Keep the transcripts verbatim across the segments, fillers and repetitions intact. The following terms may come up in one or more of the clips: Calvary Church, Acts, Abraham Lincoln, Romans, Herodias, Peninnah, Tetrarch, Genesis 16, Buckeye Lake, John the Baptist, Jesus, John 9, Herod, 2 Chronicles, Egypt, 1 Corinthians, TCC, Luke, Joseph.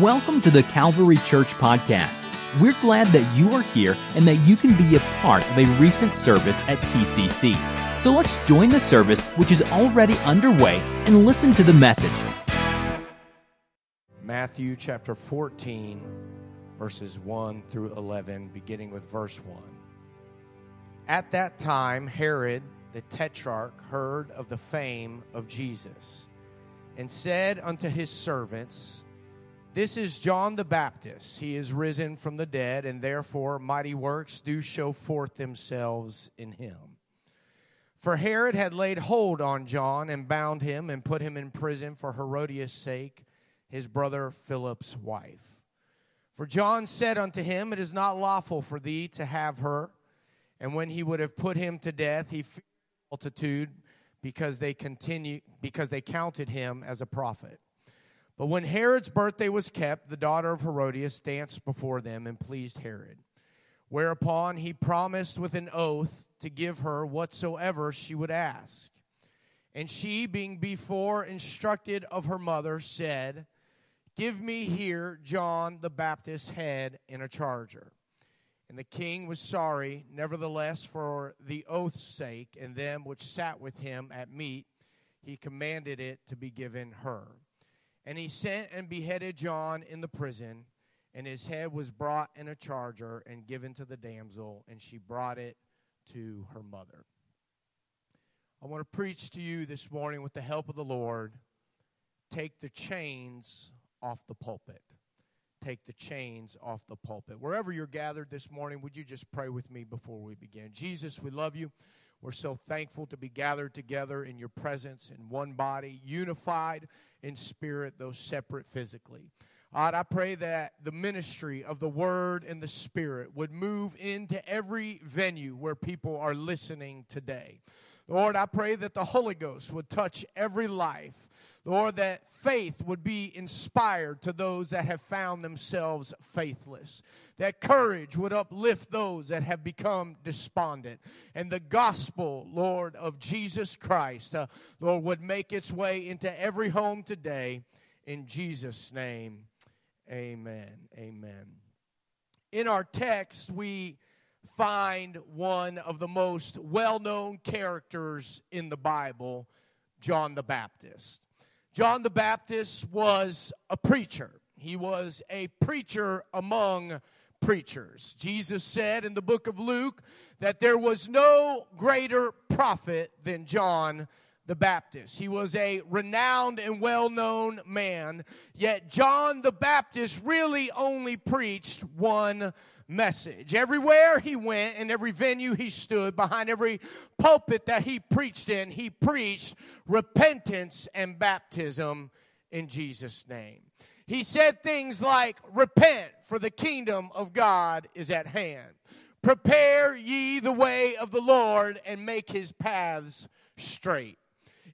Welcome to the Calvary Church Podcast. We're glad that you are here and that you can be a part of a recent service at T C C. So let's join the service, which is already underway, and listen to the message. Matthew chapter fourteen, verses one through eleven, beginning with verse one. At that time, Herod the Tetrarch heard of the fame of Jesus, and said unto his servants, This is John the Baptist. He is risen from the dead, and therefore mighty works do show forth themselves in him. For Herod had laid hold on John and bound him and put him in prison for Herodias' sake, his brother Philip's wife. For John said unto him, It is not lawful for thee to have her. And when he would have put him to death, he feared the multitude because they continued, because they counted him as a prophet. But when Herod's birthday was kept, the daughter of Herodias danced before them and pleased Herod. Whereupon he promised with an oath to give her whatsoever she would ask. And she, being before instructed of her mother, said, Give me here John the Baptist's head in a charger. And the king was sorry, nevertheless, for the oath's sake, and them which sat with him at meat, he commanded it to be given her. And he sent and beheaded John in the prison, and his head was brought in a charger and given to the damsel, and she brought it to her mother. I want to preach to you this morning with the help of the Lord. Take the chains off the pulpit. Take the chains off the pulpit. Wherever you're gathered this morning, would you just pray with me before we begin? Jesus, we love you. We're so thankful to be gathered together in your presence in one body, unified in spirit, though separate physically. God, I pray that the ministry of the Word and the Spirit would move into every venue where people are listening today. Lord, I pray that the Holy Ghost would touch every life. Lord, that faith would be inspired to those that have found themselves faithless. That courage would uplift those that have become despondent. And the gospel, Lord, of Jesus Christ, uh, Lord, would make its way into every home today. In Jesus' name, amen, amen. In our text, we find one of the most well-known characters in the Bible, John the Baptist. John the Baptist was a preacher. He was a preacher among preachers. Jesus said in the book of Luke that there was no greater prophet than John the Baptist. He was a renowned and well-known man, yet John the Baptist really only preached one message. Everywhere he went and every venue he stood, behind every pulpit that he preached in, he preached repentance and baptism in Jesus' name. He said things like, Repent, for the kingdom of God is at hand. Prepare ye the way of the Lord and make his paths straight.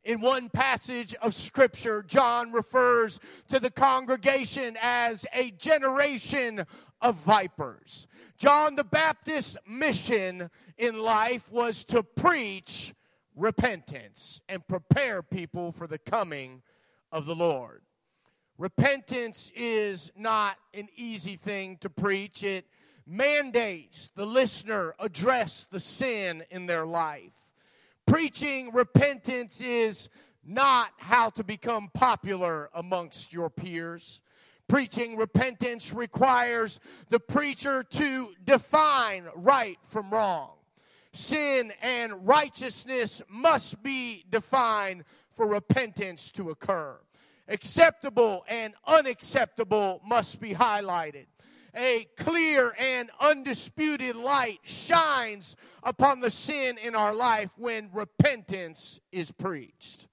In one passage of Scripture, John refers to the congregation as a generation of vipers. John the Baptist's mission in life was to preach repentance and prepare people for the coming of the Lord. Repentance is not an easy thing to preach. It mandates the listener address the sin in their life. Preaching repentance is not how to become popular amongst your peers. Preaching repentance requires the preacher to define right from wrong. Sin and righteousness must be defined for repentance to occur. Acceptable and unacceptable must be highlighted. A clear and undisputed light shines upon the sin in our life when repentance is preached.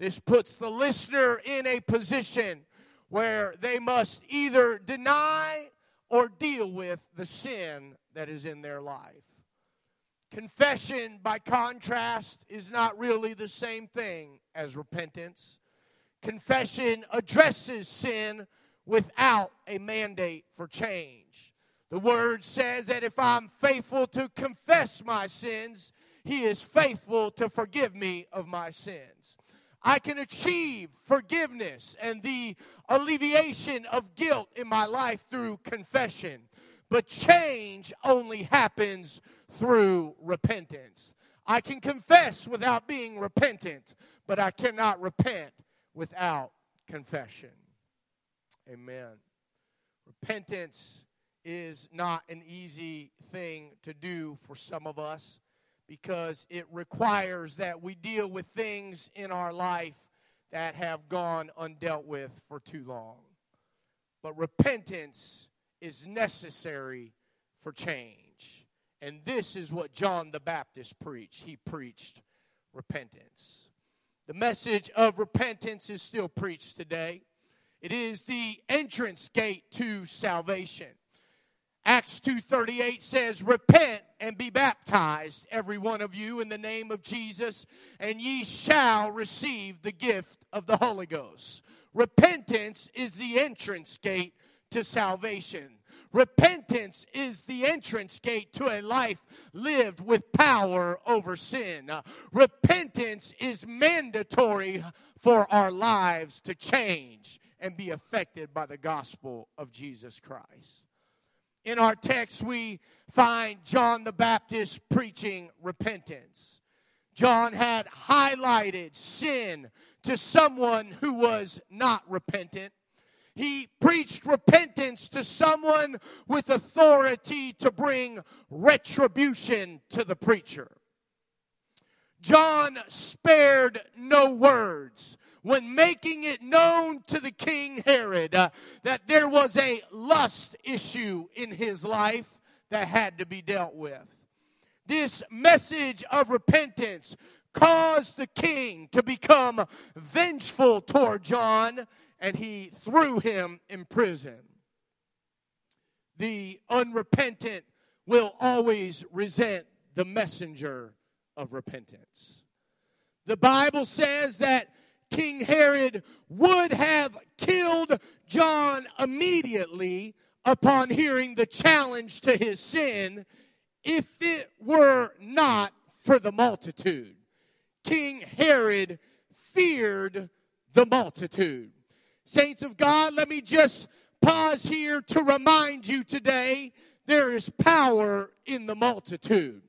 This puts the listener in a position where they must either deny or deal with the sin that is in their life. Confession, by contrast, is not really the same thing as repentance. Confession addresses sin without a mandate for change. The word says that if I'm faithful to confess my sins, he is faithful to forgive me of my sins. I can achieve forgiveness and the alleviation of guilt in my life through confession. But change only happens through repentance. I can confess without being repentant, but I cannot repent without confession. Amen. Repentance is not an easy thing to do for some of us, because it requires that we deal with things in our life that have gone undealt with for too long. But repentance is necessary for change. And this is what John the Baptist preached. He preached repentance. The message of repentance is still preached today. It is the entrance gate to salvation. Acts two thirty-eight says, "Repent and be baptized, every one of you, in the name of Jesus, and ye shall receive the gift of the Holy Ghost." Repentance is the entrance gate to salvation. Repentance is the entrance gate to a life lived with power over sin. Repentance is mandatory for our lives to change and be affected by the gospel of Jesus Christ. In our text, we find John the Baptist preaching repentance. John had highlighted sin to someone who was not repentant. He preached repentance to someone with authority to bring retribution to the preacher. John spared no words when making it known to the King Herod uh, that there was a lust issue in his life that had to be dealt with. This message of repentance caused the king to become vengeful toward John, and he threw him in prison. The unrepentant will always resent the messenger of repentance. The Bible says that King Herod would have killed John immediately upon hearing the challenge to his sin if it were not for the multitude. King Herod feared the multitude. Saints of God, let me just pause here to remind you today, there is power in the multitude.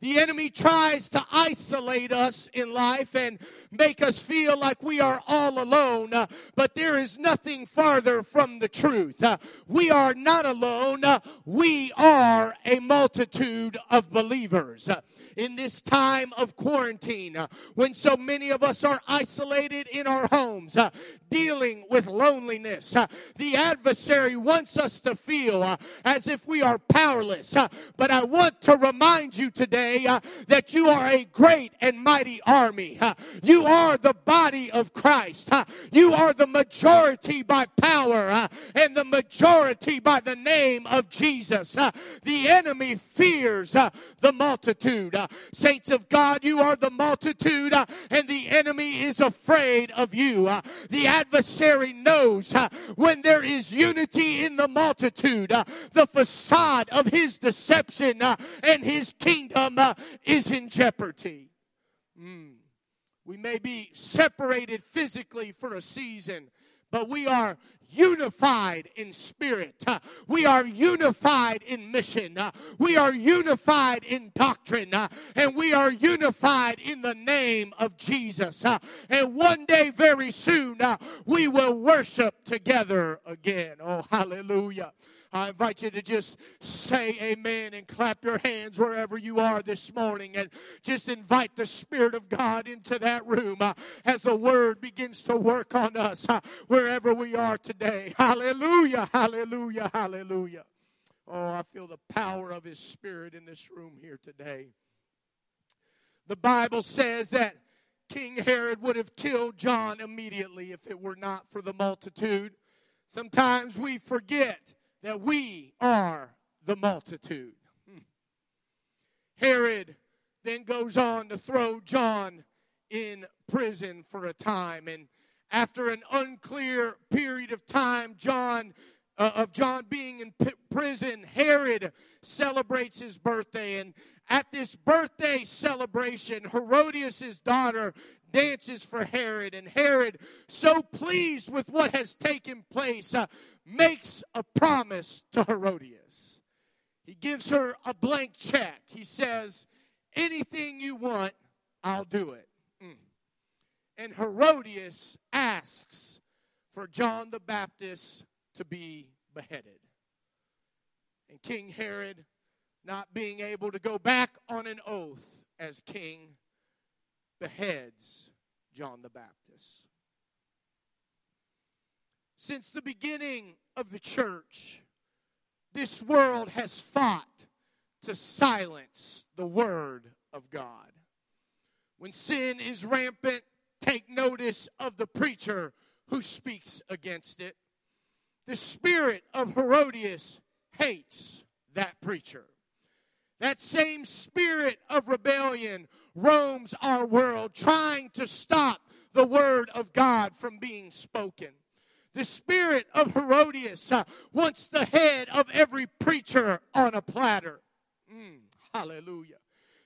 The enemy tries to isolate us in life and make us feel like we are all alone, uh, but there is nothing farther from the truth. Uh, we are not alone. Uh, we are a multitude of believers. Uh, in this time of quarantine, uh, when so many of us are isolated in our homes, uh, dealing with loneliness, uh, the adversary wants us to feel uh, as if we are powerless. Uh, but I want to remind you today, Uh, that you are a great and mighty army. Uh, you are the body of Christ. Uh, you are the majority by power uh, and the majority by the name of Jesus. Uh, the enemy fears uh, the multitude. Uh, saints of God, you are the multitude uh, and the enemy is afraid of you. Uh, the adversary knows uh, when there is unity in the multitude, uh, the facade of his deception uh, and his kingdom is in jeopardy. Mm. We may be separated physically for a season, but we are unified in spirit. Uh, we are unified in mission. Uh, we are unified in doctrine. Uh, and we are unified in the name of Jesus. Uh, and one day, very soon, uh, we will worship together again. Oh, hallelujah. I invite you to just say amen and clap your hands wherever you are this morning and just invite the Spirit of God into that room uh, as the Word begins to work on us uh, wherever we are today. Hallelujah, hallelujah, hallelujah. Oh, I feel the power of His Spirit in this room here today. The Bible says that King Herod would have killed John immediately if it were not for the multitude. Sometimes we forget that we are the multitude. Herod then goes on to throw John in prison for a time. And after an unclear period of time, John uh, of John being in p- prison, Herod celebrates his birthday. And at this birthday celebration, Herodias' daughter dances for Herod, and Herod, so pleased with what has taken place, uh, makes a promise to Herodias. He gives her a blank check. He says, anything you want, I'll do it. Mm. And Herodias asks for John the Baptist to be beheaded. And King Herod, not being able to go back on an oath as king, beheads John the Baptist. Since the beginning of the church, this world has fought to silence the word of God. When sin is rampant, take notice of the preacher who speaks against it. The spirit of Herodias hates that preacher. That same spirit of rebellion roams our world, trying to stop the word of God from being spoken. The spirit of Herodias uh, wants the head of every preacher on a platter. Mm, hallelujah.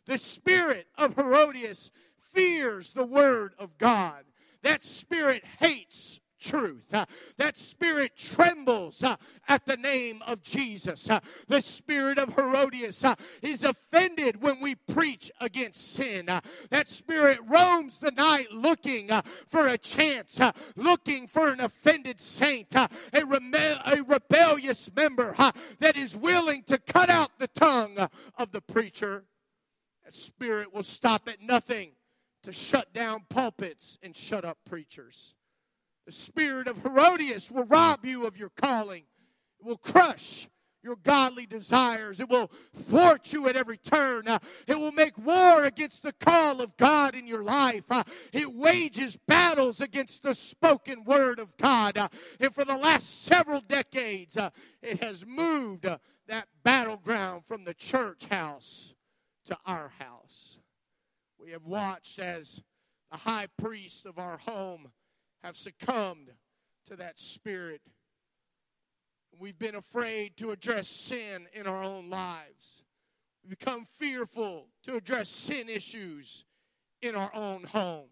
The spirit of Herodias fears the word of God. That spirit hates truth. Uh, that spirit trembles uh, at the name of Jesus. Uh, the spirit of Herodias uh, is offended when we preach against sin. Uh, that spirit roams the night looking uh, for a chance, uh, looking for an offended saint, uh, a, rebe- a rebellious member uh, that is willing to cut out the tongue uh, of the preacher. That spirit will stop at nothing to shut down pulpits and shut up preachers. The spirit of Herodias will rob you of your calling. It will crush your godly desires. It will thwart you at every turn. Uh, it will make war against the call of God in your life. Uh, it wages battles against the spoken word of God. Uh, and for the last several decades, uh, it has moved uh, that battleground from the church house to our house. We have watched as the high priest of our home have succumbed to that spirit. We've been afraid to address sin in our own lives. We become fearful to address sin issues in our own home.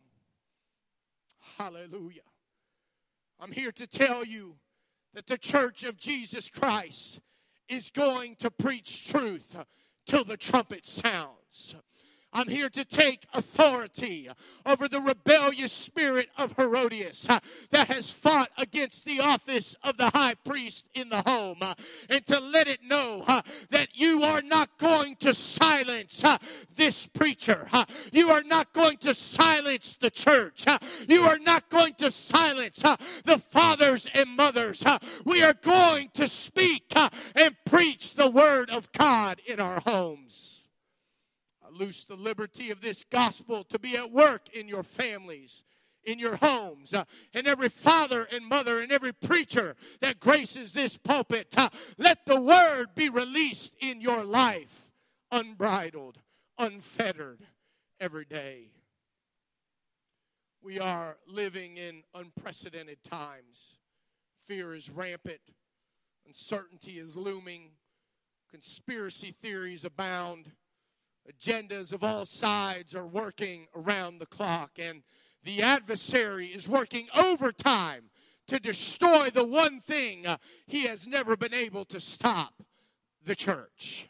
Hallelujah. I'm here to tell you that the church of Jesus Christ is going to preach truth till the trumpet sounds. I'm here to take authority over the rebellious spirit of Herodias uh, that has fought against the office of the high priest in the home, uh, and to let it know uh, that you are not going to silence uh, this preacher. Uh, you are not going to silence the church. Uh, you are not going to silence uh, the fathers and mothers. Uh, we are going to speak uh, and preach the word of God in our homes. Loose the liberty of this gospel to be at work in your families, in your homes, uh, and every father and mother and every preacher that graces this pulpit. Uh, let the word be released in your life, unbridled, unfettered, every day. We are living in unprecedented times. Fear is rampant. Uncertainty is looming. Conspiracy theories abound. Agendas of all sides are working around the clock, and the adversary is working overtime to destroy the one thing uh, he has never been able to stop: the church.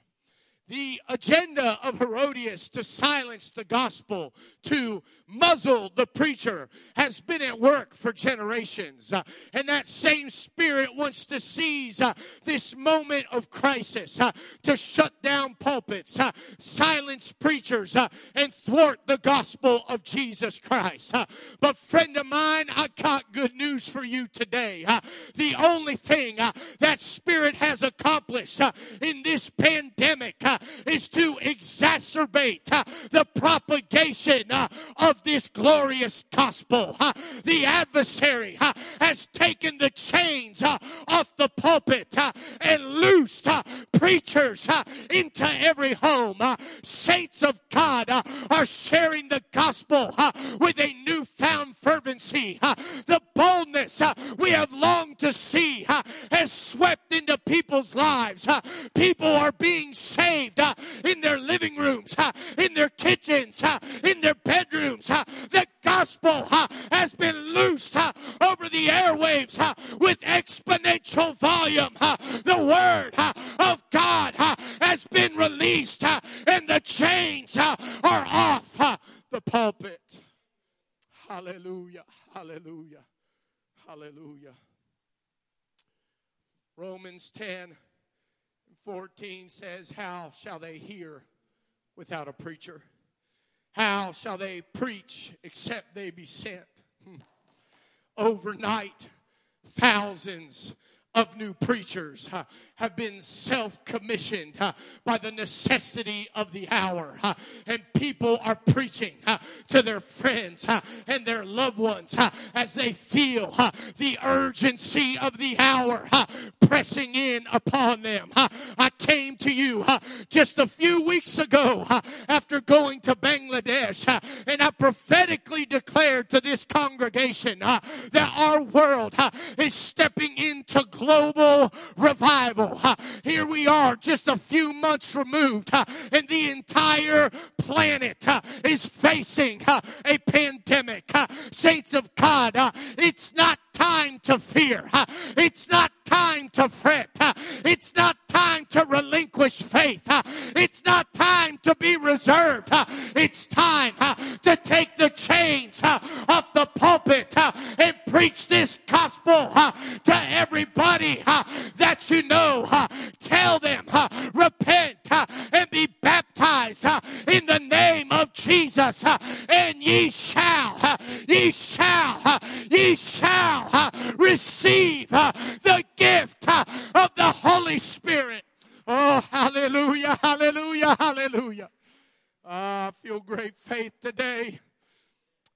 The agenda of Herodias to silence the gospel, to muzzle the preacher, has been at work for generations. Uh, and that same spirit wants to seize uh, this moment of crisis uh, to shut down pulpits, uh, silence preachers, uh, and thwart the gospel of Jesus Christ. Uh, but friend of mine, I got good news for you today. Uh, the only thing uh, that spirit has accomplished uh, in this pandemic uh, is to exacerbate uh, the propagation uh, of this glorious gospel. Uh, the adversary uh, has taken the chains uh, off the pulpit uh, and loosed uh, preachers uh, into every home. Uh, saints of God uh, are sharing the gospel uh, with a newfound fervency. Uh, the boldness uh, we have longed to see uh, has swept into people's lives. Uh, people are being saved Uh, in their living rooms, uh, in their kitchens, uh, in their bedrooms. Uh, the gospel uh, has been loosed uh, over the airwaves uh, with exponential volume. Uh, the word uh, of God uh, has been released uh, and the chains uh, are off uh, the pulpit. Hallelujah, hallelujah, hallelujah. Romans ten and fourteen says, how shall they hear without a preacher? How shall they preach except they be sent? Overnight, thousands of new preachers uh, have been self-commissioned uh, by the necessity of the hour. Uh, and people are preaching uh, to their friends uh, and their loved ones uh, as they feel uh, the urgency of the hour uh, pressing in upon them. Uh, I came to you uh, just a few weeks ago uh, after going to Bangladesh uh, and I prophetically declared to this congregation uh, that our world uh, is stepping into glory. Global revival. Uh, here we are just a few months removed uh, and the entire planet uh, is facing uh, a pandemic. Uh, saints of God, uh, it's not time to fear. Uh, it's not time to fret. Uh, it's not time to relinquish faith. Uh, it's not time to be reserved. Uh, it's time uh, to take the chains uh, off the pulpit uh, and preach this gospel uh, to everybody uh, that you know. Uh, tell them, uh, repent uh, and be baptized uh, in the name of Jesus, uh, and ye shall, uh, ye shall, uh, ye shall uh, receive uh, the gift uh, of the Holy Spirit. Oh, hallelujah, hallelujah, hallelujah. Uh, I feel great faith today.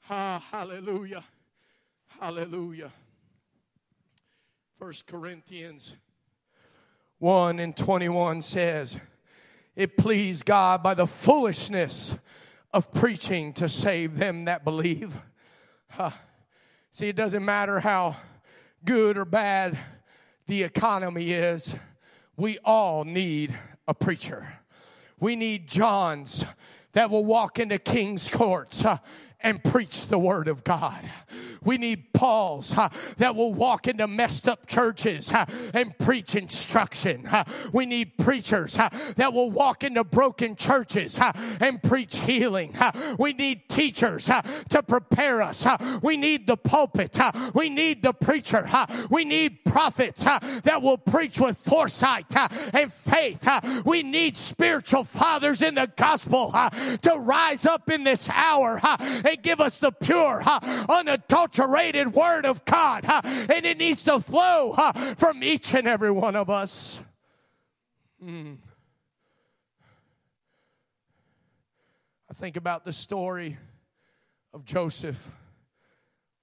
Uh, hallelujah, hallelujah. First Corinthians one and twenty-one says, it pleased God by the foolishness of preaching to save them that believe. Uh, see, it doesn't matter how good or bad the economy is, we all need a preacher. We need Johns that will walk into king's courts uh, and preach the word of God. We need Pauls uh, that will walk into messed up churches uh, and preach instruction. Uh, we need preachers uh, that will walk into broken churches uh, and preach healing. Uh, we need teachers uh, to prepare us. Uh, we need the pulpit. Uh, we need the preacher. Uh, we need prophets uh, that will preach with foresight uh, and faith. Uh, we need spiritual fathers in the gospel uh, to rise up in this hour uh, and give us the pure, uh, unadulterated word of God. Uh, and it needs to flow uh, from each and every one of us. Mm. I think about the story of Joseph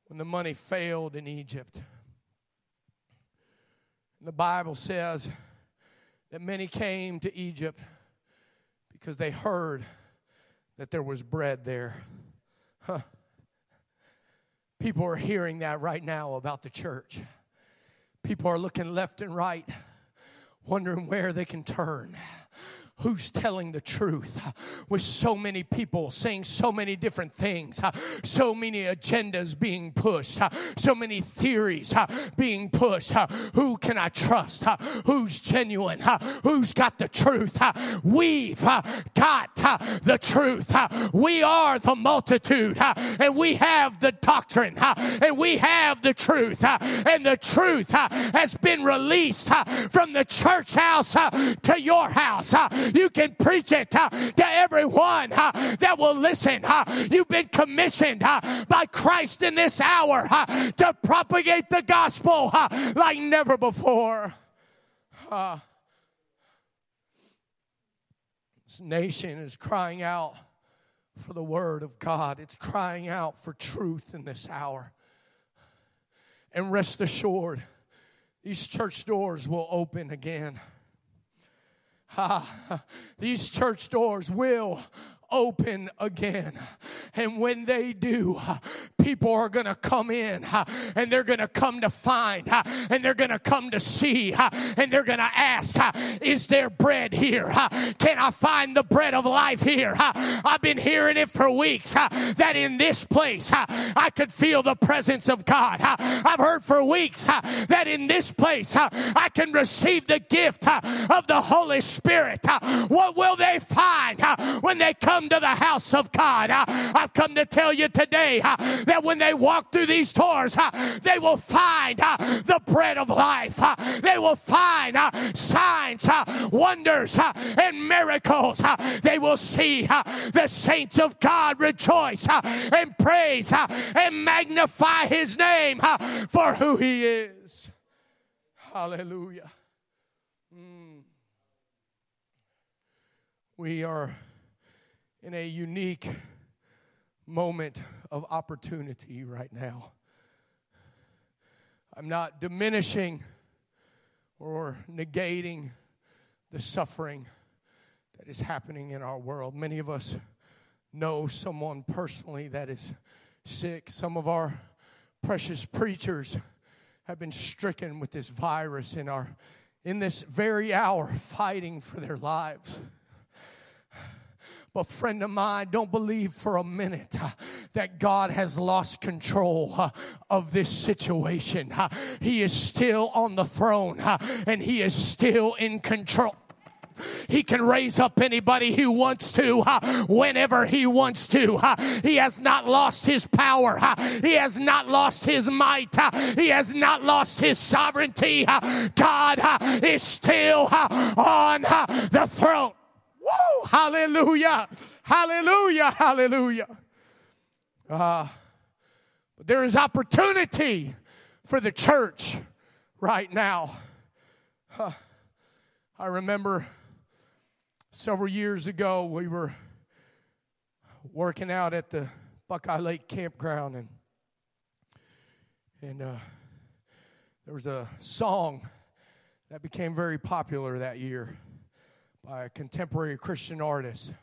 when the money failed in Egypt. And the Bible says that many came to Egypt because they heard that there was bread there. Huh. People are hearing that right now about the church. People are looking left and right, wondering where they can turn. Who's telling the truth? With so many people saying so many different things, so many agendas being pushed, so many theories being pushed. Who can I trust? Who's genuine? Who's got the truth? We've got the truth. We are the multitude, and we have the doctrine, and we have the truth, and the truth has been released from the church house to your house. You can preach it uh, to everyone uh, that will listen. Uh, you've been commissioned uh, by Christ in this hour uh, to propagate the gospel uh, like never before. Uh, this nation is crying out for the word of God. It's crying out for truth in this hour. And rest assured, these church doors will open again. Ah, these church doors will open again. And when they do, people are going to come in, and they're going to come to find, and they're going to come to see, and they're going to ask, is there bread here? Can I find the bread of life here? I've been hearing it for weeks that in this place I could feel the presence of God. I've heard for weeks that in this place I can receive the gift of the Holy Spirit. What will they find when they come to the house of God? I've come to tell you today that when they walk through these doors, they will find the bread of life. They will find signs, wonders, and miracles. They will see the saints of God rejoice and praise and magnify his name for who he is. Hallelujah. Mm. We are in a unique moment of opportunity right now. I'm not diminishing or negating the suffering that is happening in our world. Many of us know someone personally that is sick. Some of our precious preachers have been stricken with this virus and are in this very hour fighting for their lives. But friend of mine, don't believe for a minute uh, that God has lost control uh, of this situation. Uh, he is still on the throne uh, and he is still in control. He can raise up anybody he wants to, uh, whenever he wants to. Uh, he has not lost his power. Uh, he has not lost his might. Uh, he has not lost his sovereignty. Uh, God uh, is still uh, on uh, the throne. Woo! Hallelujah! Hallelujah! Hallelujah! Uh, but there is opportunity for the church right now. Uh, I remember several years ago we were working out at the Buckeye Lake campground, and and uh, there was a song that became very popular that year by a contemporary Christian artist.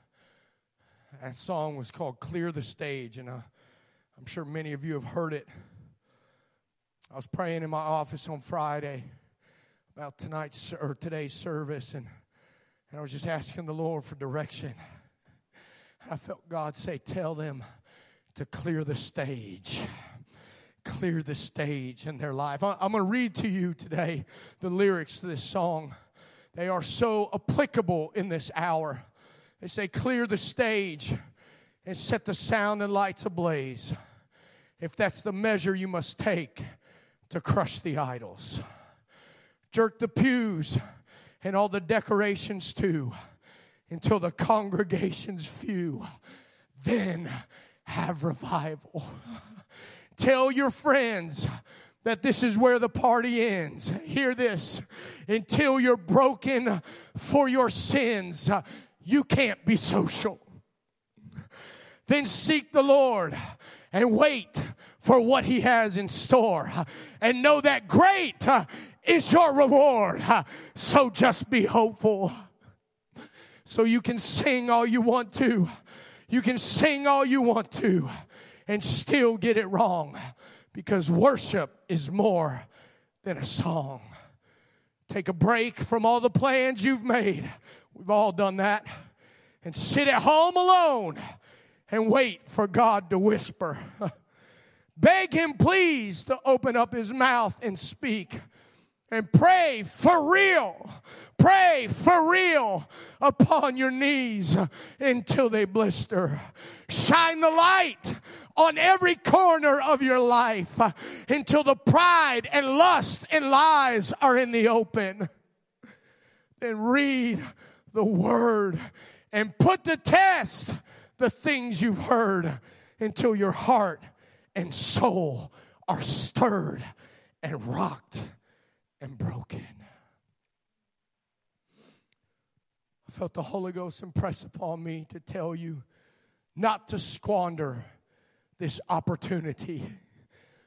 That song was called "Clear the Stage," and uh, I'm sure many of you have heard it. I was praying in my office on Friday about tonight's or today's service, and, and I was just asking the Lord for direction. I felt God say, "Tell them to clear the stage." Clear the stage in their life. I, I'm going to read to you today the lyrics to this song. They are so applicable in this hour. They say, clear the stage and set the sound and lights ablaze. If that's the measure you must take to crush the idols. Jerk the pews and all the decorations too, until the congregation's few. Then have revival. Tell your friends that this is where the party ends. Hear this. Until you're broken for your sins, you can't be social. Then seek the Lord and wait for what he has in store. And know that great is your reward. So just be hopeful. So you can sing all you want to. You can sing all you want to and still get it wrong. Because worship is more than a song. Take a break from all the plans you've made. We've all done that. And sit at home alone and wait for God to whisper. Beg him please to open up his mouth and speak. And pray for real. Pray for real upon your knees until they blister. Shine the light on every corner of your life until the pride and lust and lies are in the open. Then read the word and put to test the things you've heard until your heart and soul are stirred and rocked and broken. I felt the Holy Ghost impress upon me to tell you not to squander this opportunity,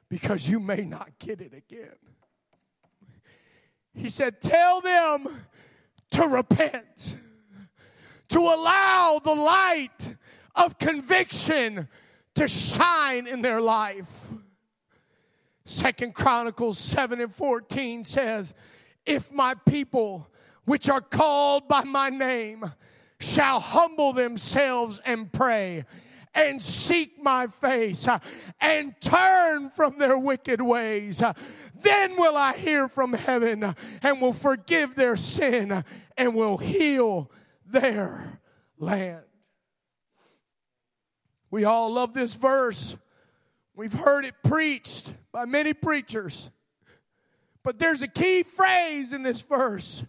because you may not get it again. He said, tell them to repent, to allow the light of conviction to shine in their life. Second Chronicles seven and fourteen says, if my people, which are called by my name, shall humble themselves and pray and seek my face and turn from their wicked ways, then will I hear from heaven and will forgive their sin and will heal their land. We all love this verse. We've heard it preached by many preachers. But there's a key phrase in this verse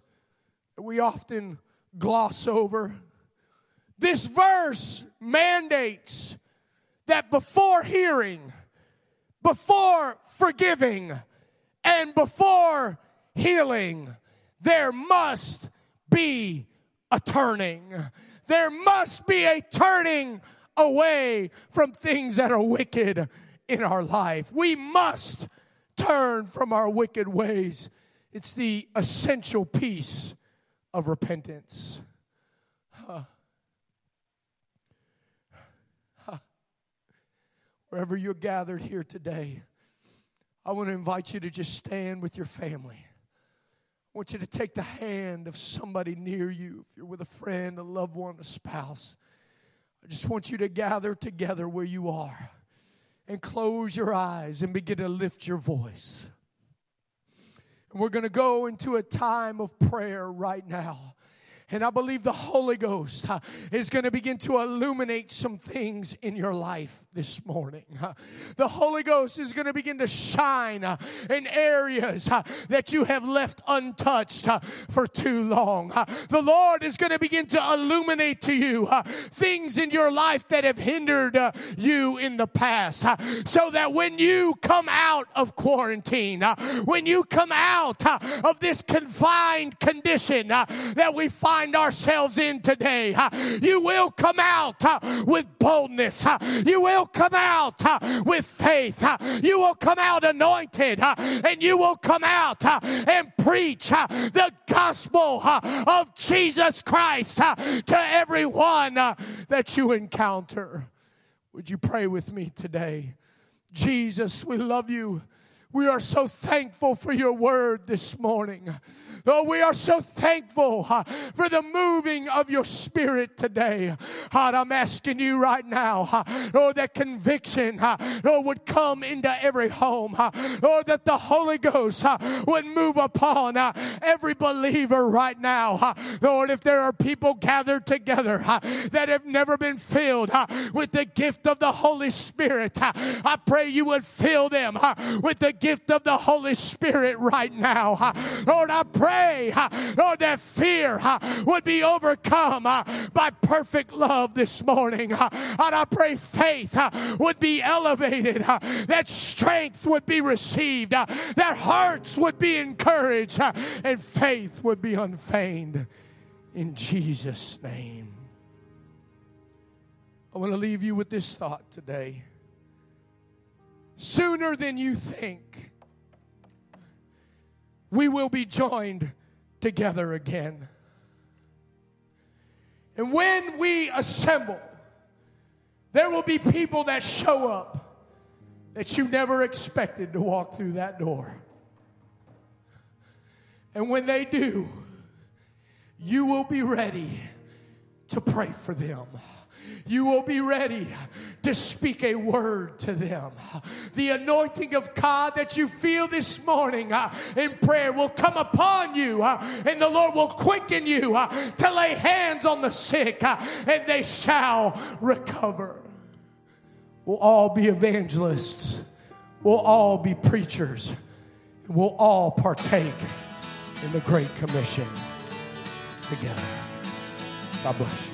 that we often gloss over. This verse mandates that before hearing, before forgiving, and before healing, there must be a turning. There must be a turning away from things that are wicked in our life. We must turn from our wicked ways. It's the essential piece of repentance. Huh. Huh. Wherever you're gathered here today, I want to invite you to just stand with your family. I want you to take the hand of somebody near you. If you're with a friend, a loved one, a spouse, I just want you to gather together where you are and close your eyes and begin to lift your voice. And we're going to go into a time of prayer right now. And I believe the Holy Ghost uh, is going to begin to illuminate some things in your life this morning. Uh, the Holy Ghost is going to begin to shine uh, in areas uh, that you have left untouched uh, for too long. Uh, the Lord is going to begin to illuminate to you uh, things in your life that have hindered uh, you in the past. Uh, so that when you come out of quarantine, uh, when you come out uh, of this confined condition uh, that we find Find ourselves in today, uh, you will come out uh, with boldness. Uh, you will come out uh, with faith. Uh, you will come out anointed, uh, and you will come out uh, and preach uh, the gospel uh, of Jesus Christ uh, to everyone uh, that you encounter. Would you pray with me today? Jesus, we love you. We are so thankful for your word this morning. Oh, we are so thankful uh, for the moving of your spirit today. God, I'm asking you right now, uh, Lord, that conviction, uh, Lord, would come into every home. Uh, Lord, that the Holy Ghost uh, would move upon uh, every believer right now. Uh, Lord, if there are people gathered together uh, that have never been filled uh, with the gift of the Holy Spirit, uh, I pray you would fill them uh, with the gift of the Holy Spirit right now. Lord, I pray, Lord, that fear would be overcome by perfect love this morning. And I pray faith would be elevated, that strength would be received, that hearts would be encouraged, and faith would be unfeigned. In Jesus' name. I want to leave you with this thought today. Sooner than you think, we will be joined together again. And when we assemble, there will be people that show up that you never expected to walk through that door. And when they do, you will be ready to pray for them. You will be ready to speak a word to them. The anointing of God that you feel this morning uh, in prayer will come upon you, uh, and the Lord will quicken you uh, to lay hands on the sick, uh, and they shall recover. We'll all be evangelists. We'll all be preachers. And we'll all partake in the Great Commission together. God bless you.